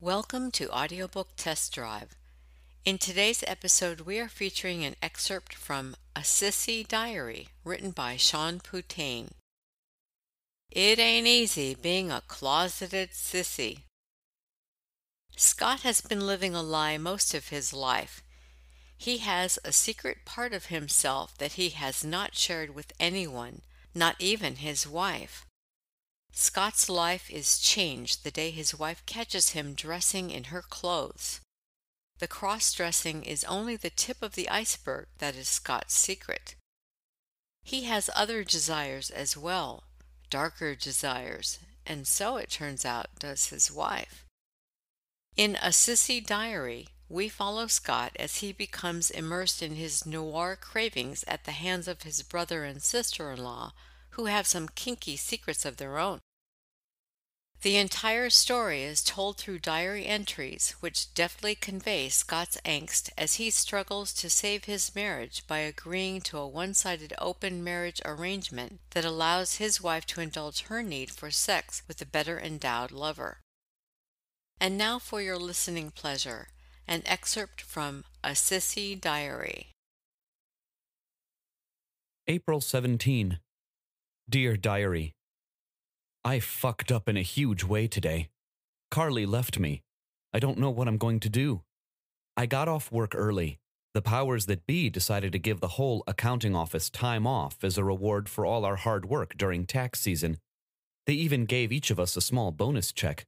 Welcome to Audiobook Test Drive. In today's episode, we are featuring an excerpt from A Sissy Diary, written by Sean Poutine. It ain't easy being a closeted sissy. Scott has been living a lie most of his life. He has a secret part of himself that he has not shared with anyone, not even his wife. Scott's life is changed the day his wife catches him dressing in her clothes. The cross-dressing is only the tip of the iceberg that is Scott's secret. He has other desires as well, darker desires, and so it turns out does his wife. In A Sissy Diary, we follow Scott as he becomes immersed in his noir cravings at the hands of his brother and sister-in-law, who have some kinky secrets of their own. The entire story is told through diary entries, which deftly convey Scott's angst as he struggles to save his marriage by agreeing to a one-sided open marriage arrangement that allows his wife to indulge her need for sex with a better-endowed lover. And now for your listening pleasure, an excerpt from A Sissy Diary. April 17. Dear Diary, I fucked up in a huge way today. Carly left me. I don't know what I'm going to do. I got off work early. The powers that be decided to give the whole accounting office time off as a reward for all our hard work during tax season. They even gave each of us a small bonus check.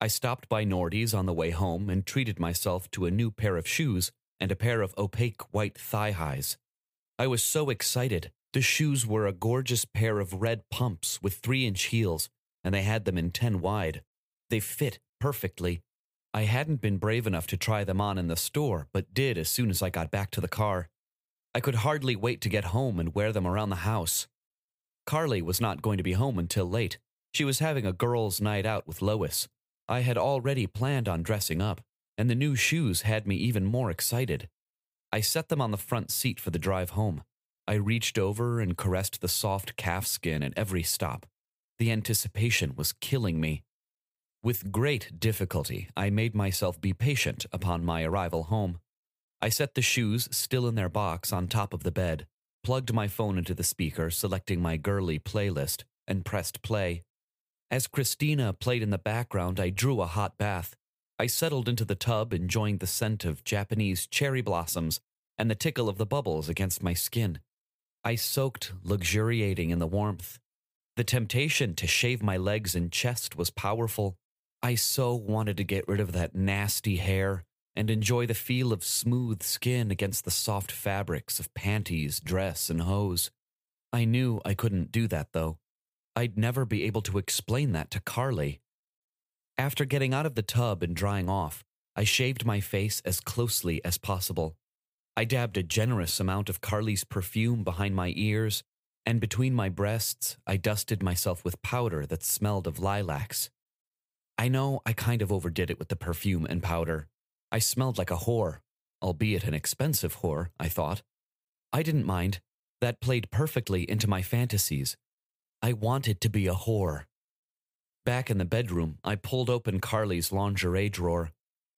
I stopped by Nordy's on the way home and treated myself to a new pair of shoes and a pair of opaque white thigh highs. I was so excited. The shoes were a gorgeous pair of red pumps with 3-inch heels, and they had them in 10 wide. They fit perfectly. I hadn't been brave enough to try them on in the store, but did as soon as I got back to the car. I could hardly wait to get home and wear them around the house. Carly was not going to be home until late. She was having a girls' night out with Lois. I had already planned on dressing up, and the new shoes had me even more excited. I set them on the front seat for the drive home. I reached over and caressed the soft calf skin at every stop. The anticipation was killing me. With great difficulty, I made myself be patient upon my arrival home. I set the shoes, still in their box, on top of the bed, plugged my phone into the speaker, selecting my girly playlist, and pressed play. As Christina played in the background, I drew a hot bath. I settled into the tub, enjoying the scent of Japanese cherry blossoms and the tickle of the bubbles against my skin. I soaked, luxuriating in the warmth. The temptation to shave my legs and chest was powerful. I so wanted to get rid of that nasty hair and enjoy the feel of smooth skin against the soft fabrics of panties, dress, and hose. I knew I couldn't do that, though. I'd never be able to explain that to Carly. After getting out of the tub and drying off, I shaved my face as closely as possible. I dabbed a generous amount of Carly's perfume behind my ears, and between my breasts, I dusted myself with powder that smelled of lilacs. I know I kind of overdid it with the perfume and powder. I smelled like a whore, albeit an expensive whore, I thought. I didn't mind. That played perfectly into my fantasies. I wanted to be a whore. Back in the bedroom, I pulled open Carly's lingerie drawer.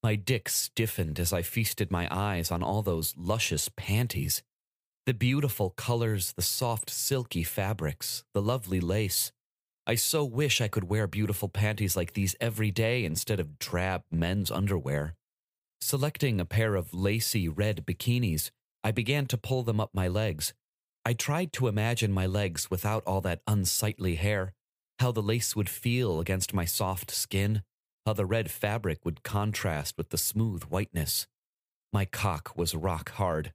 My dick stiffened as I feasted my eyes on all those luscious panties. The beautiful colors, the soft silky fabrics, the lovely lace. I so wish I could wear beautiful panties like these every day instead of drab men's underwear. Selecting a pair of lacy red bikinis, I began to pull them up my legs. I tried to imagine my legs without all that unsightly hair, how the lace would feel against my soft skin, how the red fabric would contrast with the smooth whiteness. My cock was rock hard.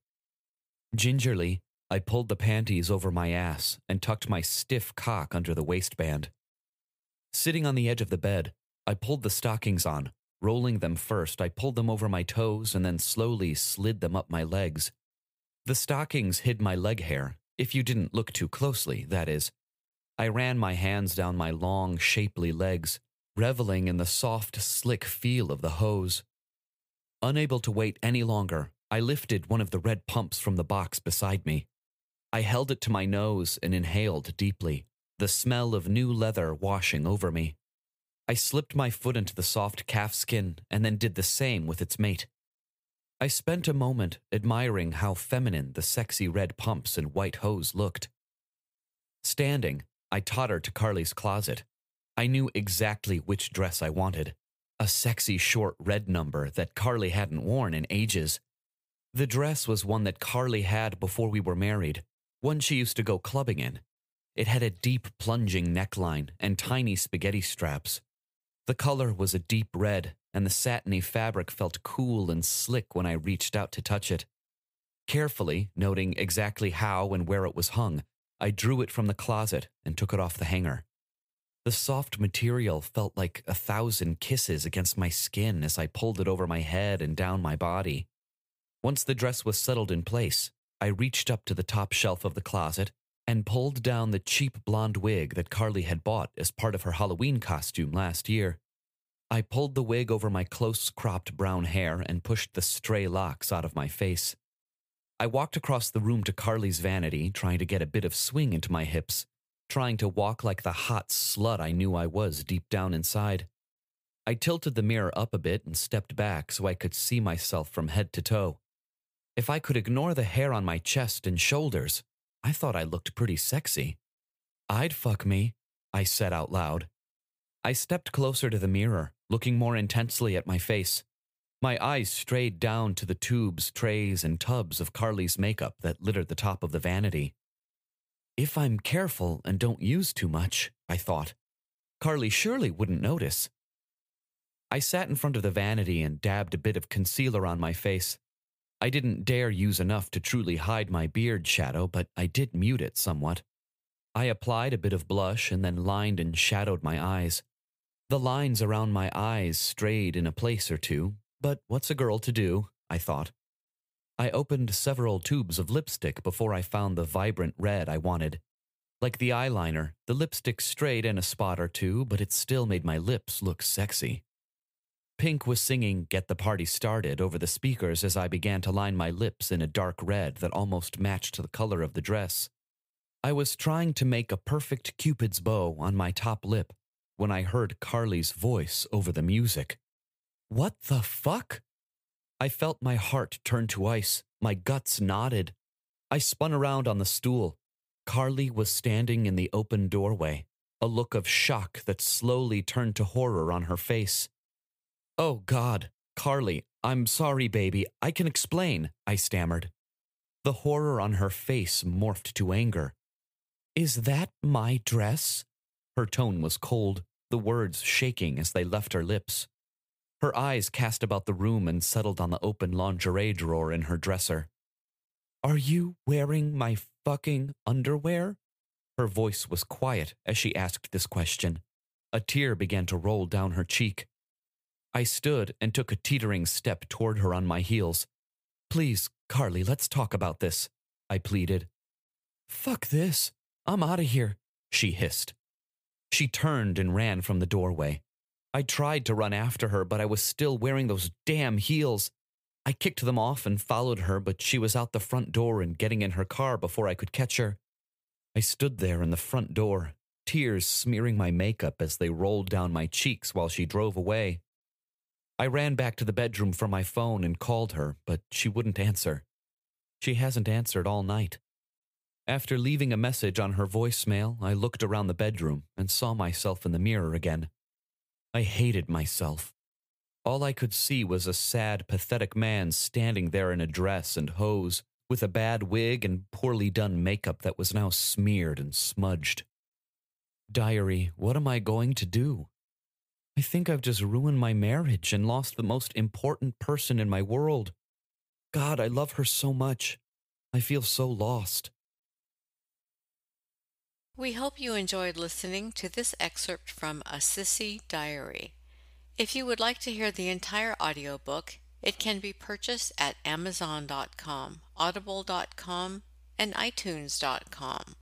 Gingerly, I pulled the panties over my ass and tucked my stiff cock under the waistband. Sitting on the edge of the bed, I pulled the stockings on. Rolling them first, I pulled them over my toes and then slowly slid them up my legs. The stockings hid my leg hair, if you didn't look too closely, that is. I ran my hands down my long, shapely legs, reveling in the soft, slick feel of the hose. Unable to wait any longer, I lifted one of the red pumps from the box beside me. I held it to my nose and inhaled deeply, the smell of new leather washing over me. I slipped my foot into the soft calf skin and then did the same with its mate. I spent a moment admiring how feminine the sexy red pumps and white hose looked. Standing, I tottered to Carly's closet. I knew exactly which dress I wanted, a sexy short red number that Carly hadn't worn in ages. The dress was one that Carly had before we were married, one she used to go clubbing in. It had a deep plunging neckline and tiny spaghetti straps. The color was a deep red, and the satiny fabric felt cool and slick when I reached out to touch it. Carefully, noting exactly how and where it was hung, I drew it from the closet and took it off the hanger. The soft material felt like 1,000 kisses against my skin as I pulled it over my head and down my body. Once the dress was settled in place, I reached up to the top shelf of the closet and pulled down the cheap blonde wig that Carly had bought as part of her Halloween costume last year. I pulled the wig over my close-cropped brown hair and pushed the stray locks out of my face. I walked across the room to Carly's vanity, trying to get a bit of swing into my hips, trying to walk like the hot slut I knew I was deep down inside. I tilted the mirror up a bit and stepped back so I could see myself from head to toe. If I could ignore the hair on my chest and shoulders, I thought I looked pretty sexy. "I'd fuck me," I said out loud. I stepped closer to the mirror, looking more intensely at my face. My eyes strayed down to the tubes, trays, and tubs of Carly's makeup that littered the top of the vanity. If I'm careful and don't use too much, I thought, Carly surely wouldn't notice. I sat in front of the vanity and dabbed a bit of concealer on my face. I didn't dare use enough to truly hide my beard shadow, but I did mute it somewhat. I applied a bit of blush and then lined and shadowed my eyes. The lines around my eyes strayed in a place or two, but what's a girl to do, I thought. I opened several tubes of lipstick before I found the vibrant red I wanted. Like the eyeliner, the lipstick strayed in a spot or two, but it still made my lips look sexy. Pink was singing "Get the Party Started" over the speakers as I began to line my lips in a dark red that almost matched the color of the dress. I was trying to make a perfect Cupid's bow on my top lip when I heard Carly's voice over the music. "What the fuck?" I felt my heart turn to ice. My guts knotted. I spun around on the stool. Carly was standing in the open doorway, a look of shock that slowly turned to horror on her face. "Oh, God, Carly, I'm sorry, baby. I can explain," I stammered. The horror on her face morphed to anger. "Is that my dress?" Her tone was cold, the words shaking as they left her lips. Her eyes cast about the room and settled on the open lingerie drawer in her dresser. "Are you wearing my fucking underwear?" Her voice was quiet as she asked this question. A tear began to roll down her cheek. I stood and took a teetering step toward her on my heels. "Please, Carly, let's talk about this," I pleaded. "Fuck this. I'm out of here," she hissed. She turned and ran from the doorway. I tried to run after her, but I was still wearing those damn heels. I kicked them off and followed her, but she was out the front door and getting in her car before I could catch her. I stood there in the front door, tears smearing my makeup as they rolled down my cheeks while she drove away. I ran back to the bedroom for my phone and called her, but she wouldn't answer. She hasn't answered all night. After leaving a message on her voicemail, I looked around the bedroom and saw myself in the mirror again. I hated myself. All I could see was a sad, pathetic man standing there in a dress and hose, with a bad wig and poorly done makeup that was now smeared and smudged. Diary, what am I going to do? I think I've just ruined my marriage and lost the most important person in my world. God, I love her so much. I feel so lost. We hope you enjoyed listening to this excerpt from A Sissy Diary. If you would like to hear the entire audiobook, it can be purchased at Amazon.com, Audible.com, and iTunes.com.